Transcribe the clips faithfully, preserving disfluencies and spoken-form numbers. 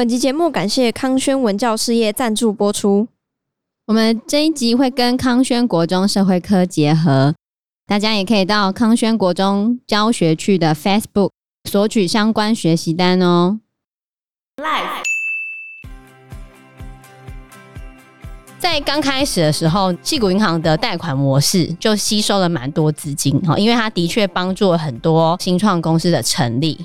本集节目感谢康轩文教事业赞助播出。我们这一集会跟康轩国中社会科结合，大家也可以到康轩国中教学区的 Facebook 索取相关学习单哦。 Life 在刚开始的时候，矽谷银行的贷款模式就吸收了蛮多资金，因为它的确帮助了很多新创公司的成立。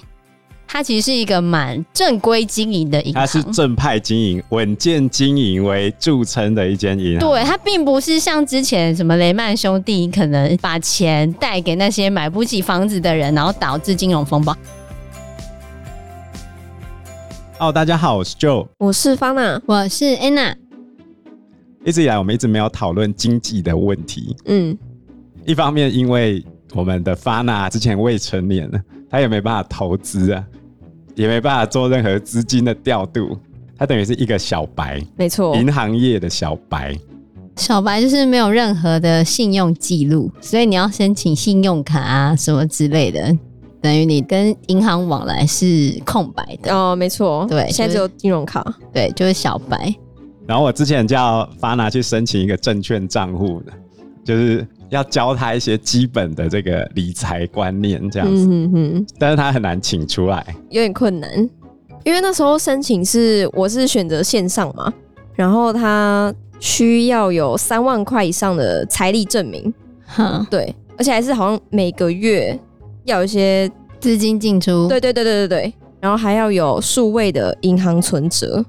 它其实是一个蛮正规经营的银行，它是正派经营、稳健经营为著称的一间银行。对，它并不是像之前什么雷曼兄弟可能把钱贷给那些买不起房子的人，然后导致金融风暴。哦，大家好，我是 Joe， 我是 Fana， 我是 Anna。一直以来我们一直没有讨论经济的问题，嗯，一方面因为我们的 Fana 之前未成年了，他也没办法投资啊，也没办法做任何资金的调度，他等于是一个小白，没错，银行业的小白。小白就是没有任何的信用记录，所以你要申请信用卡啊什么之类的，等于你跟银行往来是空白的。哦，没错，对，现在只有金融卡，对，就是小白。然后我之前叫 Fana 去申请一个证券账户，就是要教他一些基本的这个理财观念这样子、嗯、哼哼，但是他很难请出来，有点困难，因为那时候申请是我是选择线上嘛，然后他需要有三万块以上的财力证明，对，而且还是好像每个月要有一些资金进出，对对对对对对，然后还要有数位的银行存折。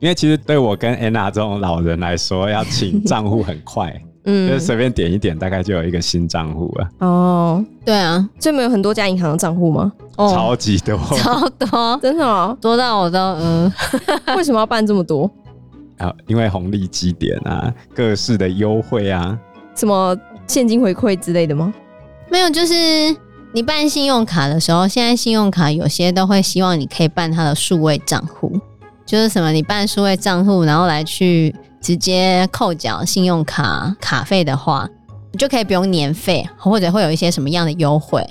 因为其实对我跟 Anna 这种老人来说，要请账户很快嗯，就是随便点一点大概就有一个新账户了。哦，对啊，所以没有很多家银行的账户吗？哦，超级多，超多，真的哦，多到我都嗯、呃、为什么要办这么多啊？因为红利积点啊，各式的优惠啊，什么现金回馈之类的吗？没有，就是你办信用卡的时候，现在信用卡有些都会希望你可以办它的数位账户，就是什么你办数位账户，然后来去直接扣缴信用卡卡费的话，你就可以不用年费，或者会有一些什么样的优惠，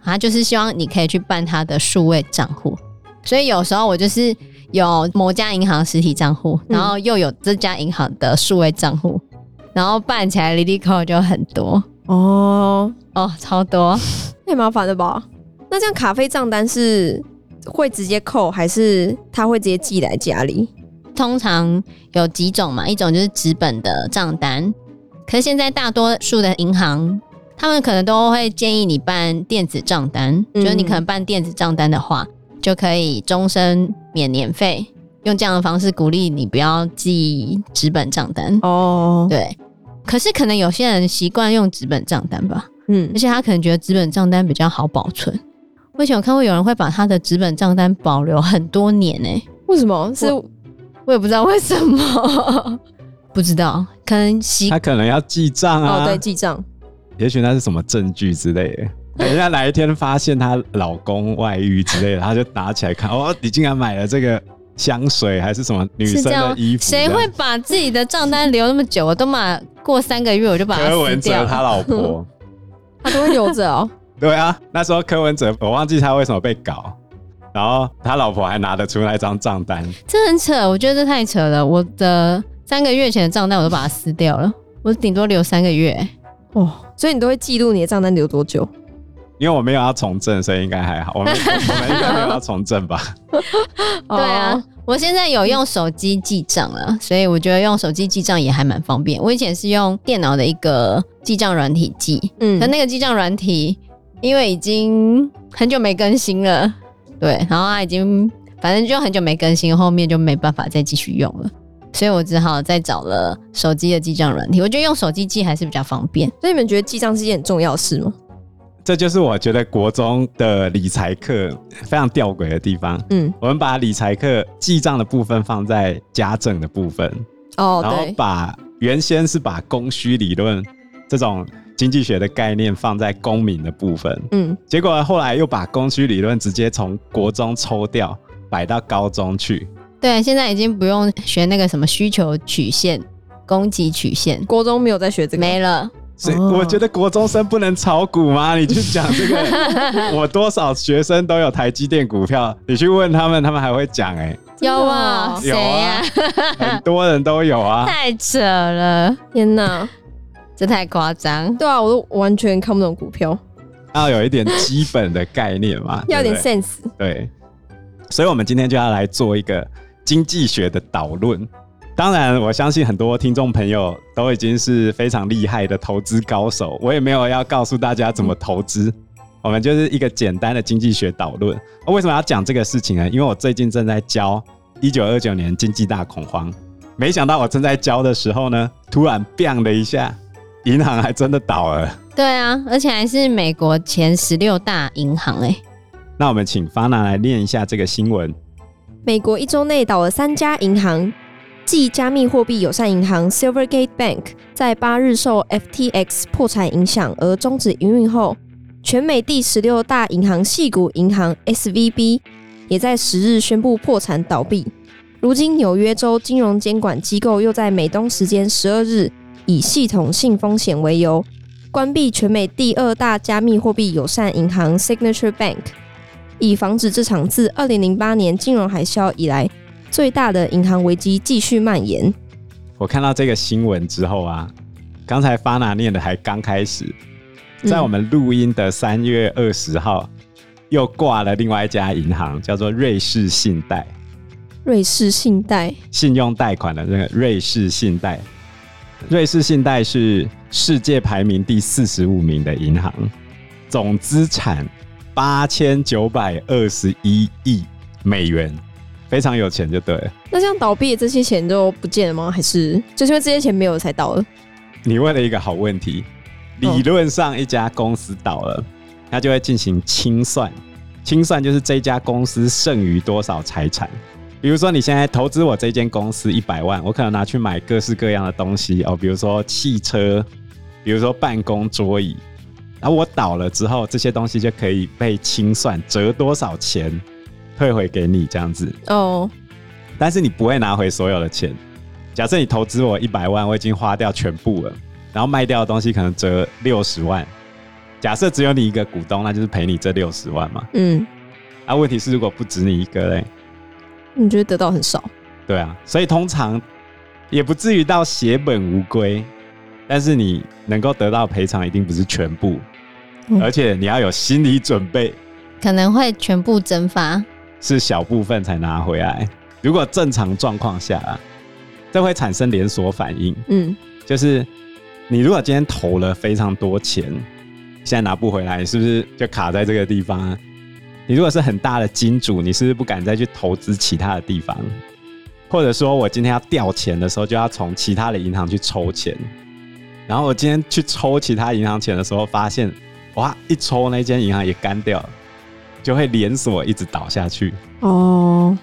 他就是希望你可以去办他的数位账户。所以有时候我就是有某家银行实体账户，然后又有这家银行的数位账户、嗯、然后办起来 LiLiCo 就很多哦哦，超多，太麻烦了吧？那这样卡费账单是会直接扣还是他会直接寄来家里？通常有几种嘛，一种就是纸本的账单，可是现在大多数的银行他们可能都会建议你办电子账单、嗯、就是你可能办电子账单的话就可以终身免年费，用这样的方式鼓励你不要寄纸本账单哦。对，可是可能有些人习惯用纸本账单吧，嗯，而且他可能觉得纸本账单比较好保存。我以前有看过有人会把他的纸本账单保留很多年诶、欸，为什么？是 我, 我也不知道为什么，不知道，可能习他可能要记账啊，哦对，记账，也许那是什么证据之类的。人家哪一天发现她老公外遇之类的，他就拿起来看，哦，你竟然买了这个香水还是什么女生的衣服？谁会把自己的账单留那么久？我都嘛过三个月我就把它撕掉了。柯文哲他老婆，他都会留着哦。对啊，那时候柯文哲，我忘记他为什么被搞，然后他老婆还拿得出那张账单，这很扯，我觉得这太扯了。我的三个月前的账单我都把它撕掉了，我顶多留三个月、欸。哦，所以你都会记录你的账单留多久？因为我没有要从政，所以应该还好。我们我们应该没有要从政吧？对啊，我现在有用手机记账了，所以我觉得用手机记账也还蛮方便。我以前是用电脑的一个记账软体记，嗯，可那个记账软体，因为已经很久没更新了，对，然后他已经反正就很久没更新，后面就没办法再继续用了，所以我只好再找了手机的记账软体。我觉得用手机记还是比较方便。所以你们觉得记账是一件很重要的事吗？这就是我觉得国中的理财课非常吊诡的地方。嗯，我们把理财课记账的部分放在家政的部分，哦，然后把原先是把供需理论这种经济学的概念放在公民的部分，嗯，结果后来又把供需理论直接从国中抽掉，摆到高中去。对，现在已经不用学那个什么需求曲线、供给曲线，国中没有在学这个，没了。所以我觉得国中生不能炒股吗？你去讲这个，我多少学生都有台积电股票，你去问他们，他们还会讲哎、欸，有啊，谁啊？很多人都有啊，太扯了！天哪，这太夸张。对啊，我都完全看不懂股票。要有一点基本的概念嘛，要有点 sense。对，所以我们今天就要来做一个经济学的导论。当然，我相信很多听众朋友都已经是非常厉害的投资高手，我也没有要告诉大家怎么投资，我们就是一个简单的经济学导论。为什么要讲这个事情呢？因为我最近正在教一九二九年经济大恐慌，没想到我正在教的时候呢，突然砰了一下，银行还真的倒了。对啊，而且还是美国前十六大银行欸。那我们请 Fana 来念一下这个新闻。美国一周内倒了三家银行，即加密货币友善银行 Silvergate Bank 在八日受 F T X 破产影响而终止营运后，全美第十六大银行矽谷银行 S V B 也在十日宣布破产倒闭。如今纽约州金融监管机构又在美东时间十二日以系统性风险为由，关闭全美第二大加密货币友善银行 Signature Bank， 以防止这场自二零零八年金融海啸以来最大的银行危机继续蔓延。我看到这个新闻之后啊，刚才 Fana 念的还刚开始，在我们录音的三月二十号、嗯、又挂了另外一家银行，叫做瑞士信贷。瑞士信贷，信用贷款的那个瑞士信贷。瑞士信贷是世界排名第四十五名的银行，总资产八千九百二十一亿美元，非常有钱就对了。那像倒闭的这些钱都不见了吗？还是就是因为这些钱没有才倒了？你问了一个好问题。理论上，一家公司倒了，它就会进行清算。清算就是这家公司剩余多少财产。比如说你现在投资我这间公司一百万，我可能拿去买各式各样的东西哦，比如说汽车，比如说办公桌椅。然后我倒了之后，这些东西就可以被清算，折多少钱退回给你这样子哦， oh. 但是你不会拿回所有的钱。假设你投资我一百万，我已经花掉全部了，然后卖掉的东西可能折六十万。假设只有你一个股东，那就是赔你这六十万嘛。嗯，啊，问题是如果不止你一个嘞，你觉得得到很少。对啊，所以通常也不至于到血本无归，但是你能够得到赔偿一定不是全部，嗯、而且你要有心理准备，可能会全部蒸发。是小部分才拿回来。如果正常状况下啊，这会产生连锁反应。嗯，就是你如果今天投了非常多钱，现在拿不回来，是不是就卡在这个地方啊？你如果是很大的金主，你是不是不敢再去投资其他的地方？或者说我今天要调钱的时候，就要从其他的银行去抽钱。然后我今天去抽其他银行钱的时候，发现哇，一抽那间银行也干掉了。就会连锁一直倒下去哦， oh.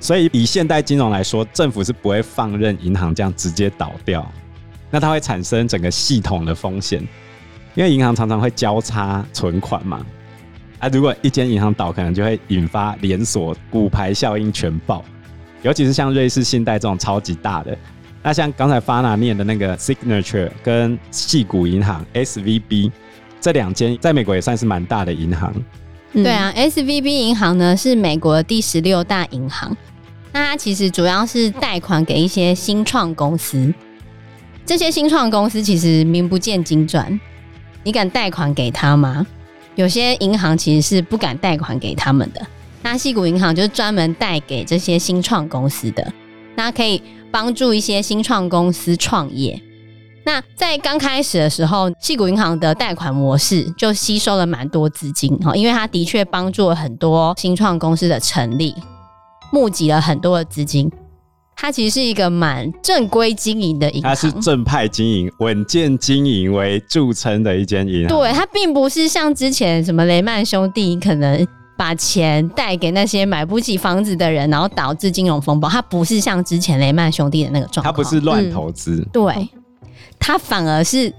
所以以现代金融来说，政府是不会放任银行这样直接倒掉，那它会产生整个系统的风险，因为银行常常会交叉存款嘛，啊，如果一间银行倒，可能就会引发连锁骨牌效应全爆，尤其是像瑞士信贷这种超级大的，那像刚才 Fana 念的那个 Signature 跟矽谷银行 S V B 这两间，在美国也算是蛮大的银行。嗯、对啊 ，S V B 银行呢是美国第十六大银行，那它其实主要是贷款给一些新创公司，这些新创公司其实名不见经传，你敢贷款给他吗？有些银行其实是不敢贷款给他们的，那矽谷银行就是专门贷给这些新创公司的，那可以帮助一些新创公司创业。那在刚开始的时候，矽谷银行的贷款模式就吸收了蛮多资金，因为它的确帮助了很多新创公司的成立，募集了很多的资金。它其实是一个蛮正规经营的银行，它是正派经营、稳健经营为著称的一间银行。对，它并不是像之前什么雷曼兄弟可能把钱贷给那些买不起房子的人，然后导致金融风暴。它不是像之前雷曼兄弟的那个状况，它不是乱投资、嗯，对。他反而是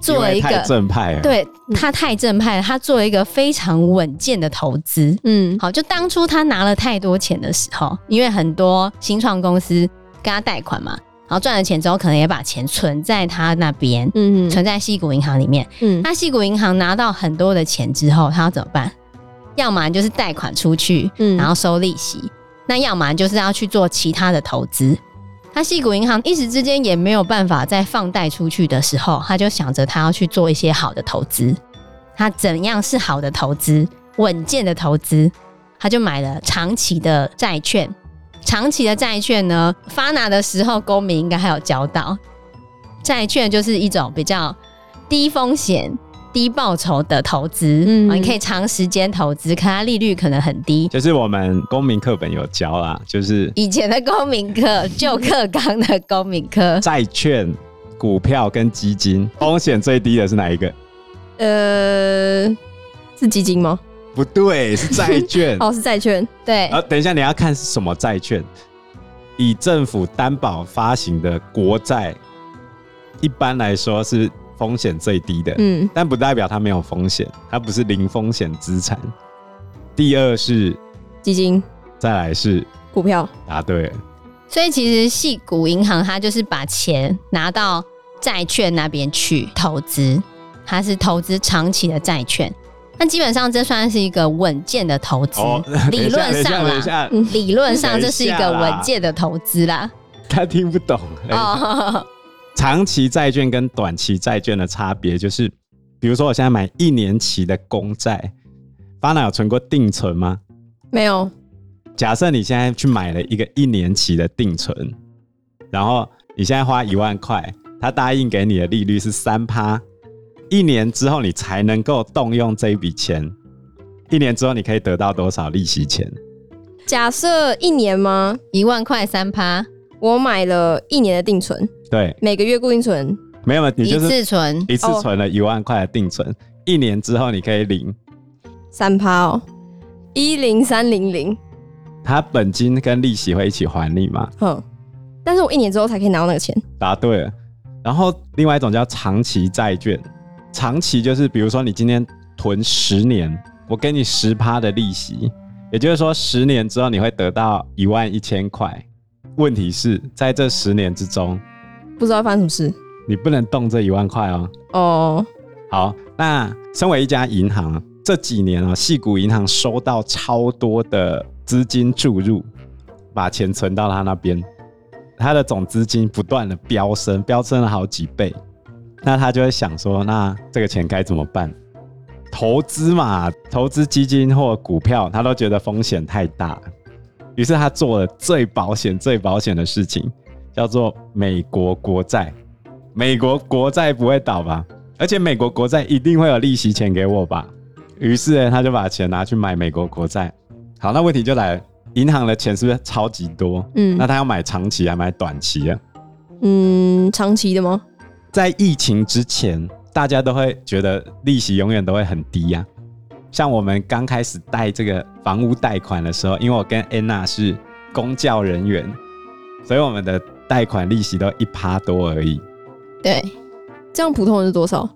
做了一个太正派了，对，他太正派了，他做了一个非常稳健的投资。嗯，好，就当初他拿了太多钱的时候，因为很多新创公司跟他贷款嘛，然后赚了钱之后，可能也把钱存在他那边，嗯，存在矽谷银行里面。嗯，那矽谷银行拿到很多的钱之后，他要怎么办？要么就是贷款出去，嗯，然后收利息。那要么就是要去做其他的投资。他矽谷银行一时之间也没有办法再放贷出去的时候，他就想着他要去做一些好的投资。他怎样是好的投资？稳健的投资。他就买了长期的债券。长期的债券呢，发拿的时候公民应该还有教到，债券就是一种比较低风险低报酬的投资、嗯哦、你可以长时间投资，可它利率可能很低，就是我们公民课本有教啦，就是以前的公民课旧课纲的公民课债券、股票跟基金风险最低的是哪一个？呃，是基金吗？不对，是债券哦，是债券，对、啊、等一下你要看是什么债券。以政府担保发行的国债一般来说是风险最低的、嗯、但不代表它没有风险，它不是零风险资产。第二是基金，再来是股票。答对了。所以其实矽谷银行它就是把钱拿到债券那边去投资，它是投资长期的债券。那基本上这算是一个稳健的投资、哦、理论上啦，理论上这是一个稳健的投资啦。他听不懂、哦、长期债券跟短期债券的差别就是，比如说我现在买一年期的公债，Fana有存过定存吗？没有。假设你现在去买了一个一年期的定存，然后你现在花一万块，他答应给你的利率是 百分之三，一年之后你才能够动用这一笔钱，一年之后你可以得到多少利息钱？假设一年吗？一万块三趴，我买了一年的定存，对，每个月固定存，没有，你就是一次存，一次存了一万块的定存，哦、一年之后你可以领三趴哦，一零三零零，它本金跟利息会一起还你嘛？嗯，但是我一年之后才可以拿到那个钱。答对了。然后另外一种叫长期债券。长期就是比如说你今天囤十年，我给你 百分之十 的利息，也就是说十年之后你会得到一万一千块。问题是在这十年之中不知道发生什么事，你不能动这一万块哦。哦、oh. 好，那身为一家银行，这几年哦，矽谷银行收到超多的资金注入，把钱存到他那边，他的总资金不断的飙升，飙升了好几倍。那他就会想说，那这个钱该怎么办？投资嘛，投资基金或股票，他都觉得风险太大，于是他做了最保险、最保险的事情，叫做美国国债。美国国债不会倒吧？而且美国国债一定会有利息钱给我吧？于是他就把钱拿去买美国国债。好，那问题就来了，银行的钱是不是超级多？嗯，那他要买长期还买短期啊？嗯，长期的吗？在疫情之前，大家都会觉得利息永远都会很低啊。像我们刚开始贷这个房屋贷款的时候，因为我跟 Anna 是公教人员，所以我们的贷款利息都 百分之一 多而已。对，这样普通人是多少？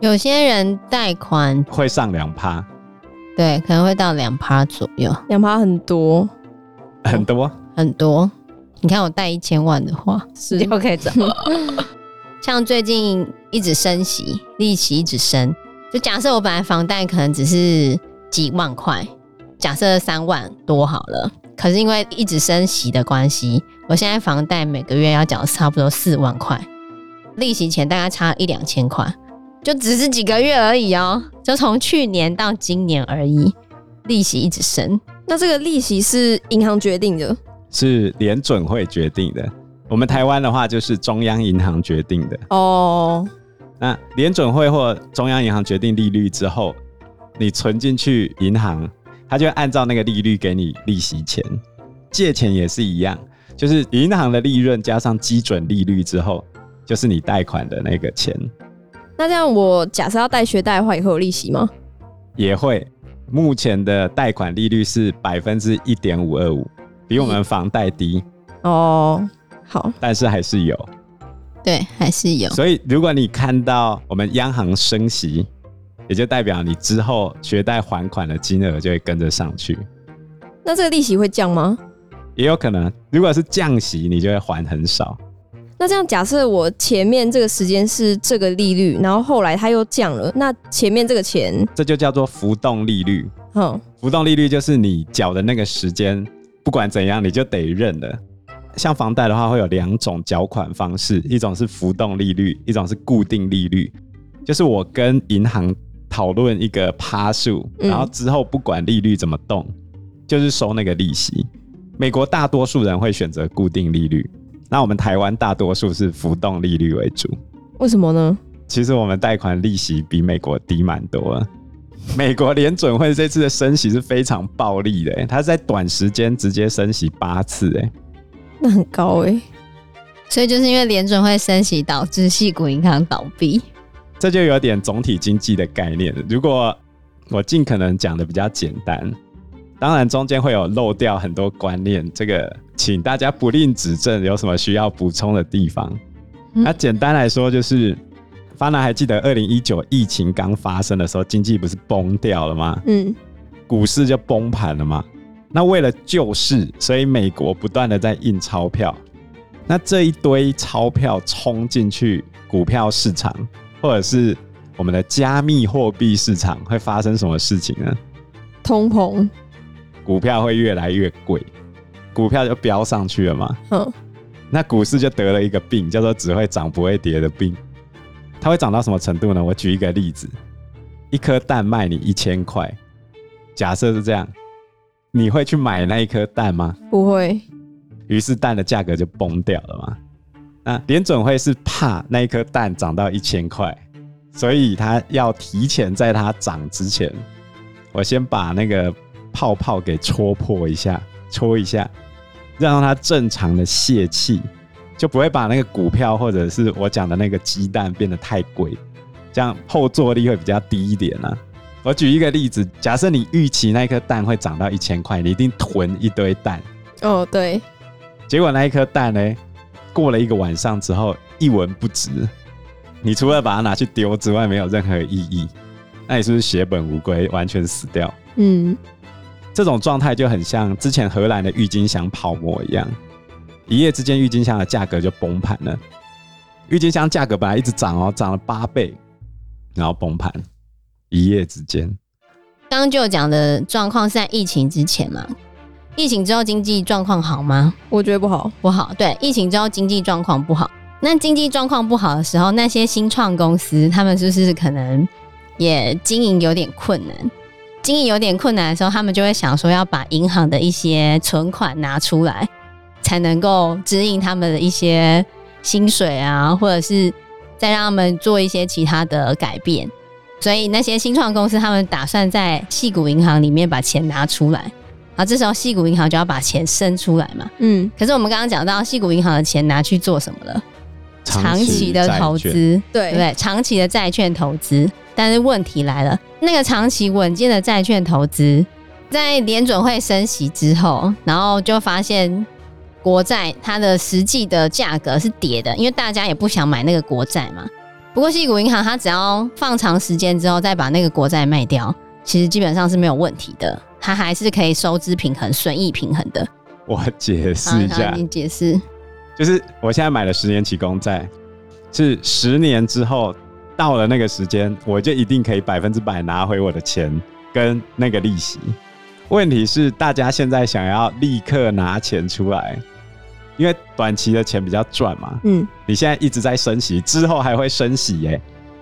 有些人贷款会上 百分之二， 对，可能会到 百分之二 左右。 百分之二 很多很多、哦、很多。你看我贷一千万的话是就可以走像最近一直升息，利息一直升，就假设我本来房贷可能只是几万块，假设三万多好了，可是因为一直升息的关系，我现在房贷每个月要缴差不多四万块，利息钱大概差一两千块，就只是几个月而已哦，就从去年到今年而已，利息一直升。那这个利息是银行决定的？是联准会决定的。我们台湾的话就是中央银行决定的哦。那联准会或中央银行决定利率之后，你存进去银行，它就按照那个利率给你利息钱。借钱也是一样，就是银行的利润加上基准利率之后，就是你贷款的那个钱。那这样我假设要贷学贷的话，也会有利息吗？也会。目前的贷款利率是 百分之一点五二五， 比我们房贷低、嗯、哦。好，但是还是有，对，还是有。所以如果你看到我们央行升息，也就代表你之后学贷还款的金额就会跟着上去。那这个利息会降吗？也有可能，如果是降息，你就会还很少。那这样假设我前面这个时间是这个利率，然后后来它又降了，那前面这个钱，这就叫做浮动利率。嗯，浮动利率就是你缴的那个时间不管怎样你就得认了。像房贷的话会有两种缴款方式，一种是浮动利率，一种是固定利率。就是我跟银行讨论一个趴数，然后之后不管利率怎么动、嗯、就是收那个利息。美国大多数人会选择固定利率，那我们台湾大多数是浮动利率为主。为什么呢？其实我们贷款利息比美国低蛮多的。美国联准会这次的升息是非常暴力的、欸、它在短时间直接升息八次、欸、那很高耶、欸、所以就是因为联准会升息导致矽谷银行倒闭，这就有点总体经济的概念。如果我尽可能讲的比较简单，当然中间会有漏掉很多观念，这个请大家不吝指正有什么需要补充的地方。那、嗯啊、简单来说就是Fana 还记得二零一九疫情刚发生的时候经济不是崩掉了吗？嗯，股市就崩盘了嘛。那为了救市，所以美国不断的在印钞票，那这一堆钞票冲进去股票市场或者是我们的加密货币市场，会发生什么事情呢？通膨，股票会越来越贵，股票就飙上去了嘛。嗯，那股市就得了一个病叫做只会涨不会跌的病。它会涨到什么程度呢？我举一个例子，一颗蛋卖你一千块，假设是这样，你会去买那一颗蛋吗？不会。于是蛋的价格就崩掉了嘛。那联准会是怕那一颗蛋涨到一千块，所以它要提前在它涨之前，我先把那个泡泡给戳破一下，戳一下，让它正常的泄气。就不会把那个股票或者是我讲的那个鸡蛋变得太贵，这样后坐力会比较低一点啊。我举一个例子，假设你预期那颗蛋会涨到一千块，你一定囤一堆蛋。哦，对。结果那一颗蛋呢，过了一个晚上之后一文不值，你除了把它拿去丢之外没有任何意义，那你是不是血本无归，完全死掉？嗯，这种状态就很像之前荷兰的郁金香泡沫一样。一夜之间郁金香的价格就崩盘了。郁金香价格本来一直涨哦，涨了八倍，然后崩盘，一夜之间。刚刚就讲的状况是在疫情之前嘛，疫情之后经济状况好吗？我觉得不好，不好。对，疫情之后经济状况不好。那经济状况不好的时候，那些新创公司他们是不是可能也经营有点困难？经营有点困难的时候，他们就会想说要把银行的一些存款拿出来，才能够指引他们的一些薪水啊，或者是再让他们做一些其他的改变。所以那些新创公司他们打算在矽谷银行里面把钱拿出来，然后这时候矽谷银行就要把钱生出来嘛。嗯，可是我们刚刚讲到矽谷银行的钱拿去做什么了？长期的投资，对对，长期的债券投资。但是问题来了，那个长期稳健的债券投资，在联准会升息之后，然后就发现。国债它的实际的价格是跌的，因为大家也不想买那个国债嘛。不过矽谷银行它只要放长时间之后再把那个国债卖掉，其实基本上是没有问题的，它还是可以收支平衡、损益平衡的。我解释一下，你解释，就是我现在买了十年期公债，是十年之后到了那个时间，我就一定可以百分之百拿回我的钱跟那个利息。问题是，大家现在想要立刻拿钱出来。因为短期的钱比较赚嘛，嗯，你现在一直在升息，之后还会升息耶、欸。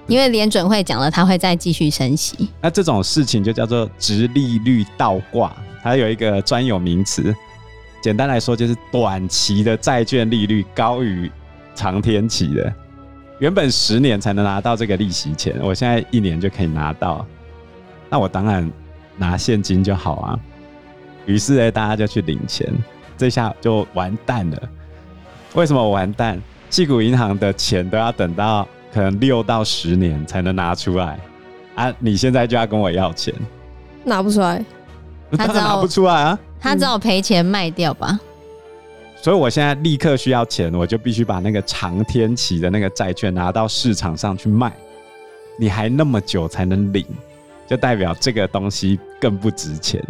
因为联准会讲了，他会再继续升息。那这种事情就叫做殖利率倒挂，它有一个专有名词。简单来说，就是短期的债券利率高于长天期的。原本十年才能拿到这个利息钱，我现在一年就可以拿到。那我当然拿现金就好啊。于是呢，大家就去领钱。这下就完蛋了。为什么完蛋？矽谷银行的钱都要等到可能六到十年才能拿出来啊！你现在就要跟我要钱，拿不出来，当然拿不出来啊！他只好赔钱卖掉吧、嗯。所以我现在立刻需要钱，我就必须把那个长天期的那个债券拿到市场上去卖。你还那么久才能领，就代表这个东西更不值钱。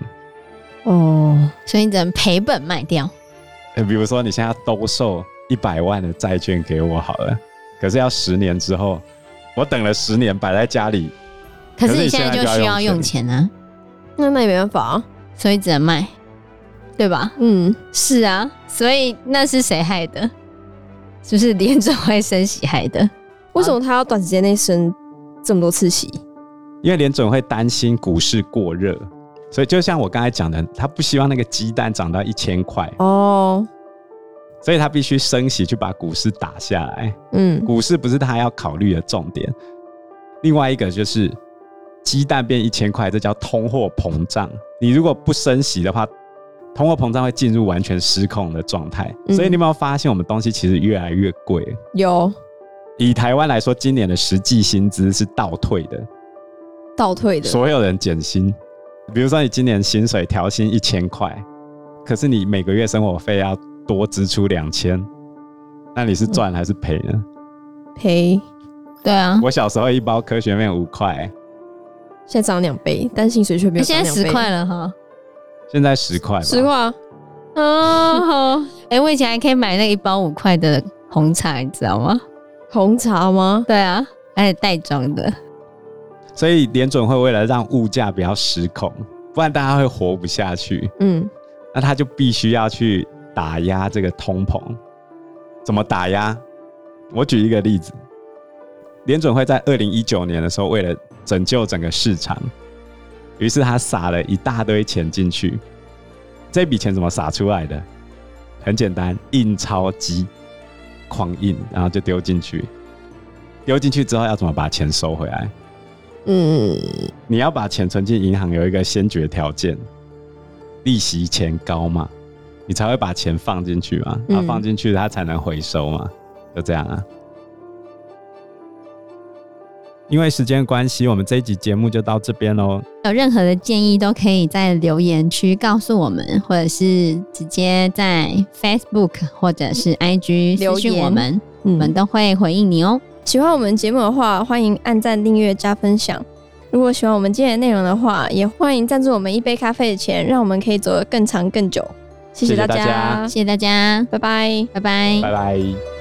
哦、oh, ，所以你只能赔本卖掉。比如说你现在兜售一百万的债券给我好了，可是要十年之后，我等了十年摆在家里，可是你现在就需要用钱啊，那那也没办法啊，所以只能卖。对吧？嗯，是啊，所以那是谁害的？就是联准会升息害的。为什么他要短时间内升这么多次息？因为联准会担心股市过热，所以就像我刚才讲的，他不希望那个鸡蛋涨到一千块哦，所以他必须升息去把股市打下来。嗯，股市不是他要考虑的重点。另外一个就是鸡蛋变一千块，这叫通货膨胀。你如果不升息的话，通货膨胀会进入完全失控的状态。嗯，所以你有没有发现我们东西其实越来越贵？有。以台湾来说，今年的实际薪资是倒退的，倒退的。所有人减薪，比如说你今年薪水调薪一千块，可是你每个月生活费要多支出两千，那你是赚还是赔呢？赔。对啊，我小时候一包科学面五块，现在涨两倍，但薪水却没有涨两倍。现在十块了哈，现在十块，十块啊！哦，好，哎，我以前还可以买那一包五块的红茶，你知道吗？红茶吗？对啊，还是袋装的。所以联准会为了让物价不要失控，不然大家会活不下去。嗯，那他就必须要去打压这个通膨。怎么打压？我举一个例子，联准会在二零一九年的时候，为了拯救整个市场，于是他撒了一大堆钱进去。这笔钱怎么撒出来的？很简单，印钞机，狂印，然后就丢进去。丢进去之后要怎么把钱收回来？嗯，你要把钱存进银行有一个先决条件，利息钱高嘛。你才会把钱放进去嘛，然后放进去它才能回收嘛，嗯，就这样啊。因为时间关系，我们这一集节目就到这边咯。有任何的建议都可以在留言区告诉我们，或者是直接在 Facebook 或者是 I G 私讯我们，嗯，我们都会回应你哦。喜欢我们节目的话，欢迎按赞、订阅、加分享。如果喜欢我们今天的内容的话，也欢迎赞助我们一杯咖啡的钱，让我们可以走得更长更久。谢谢大家，谢谢大家，拜拜，拜拜，拜拜。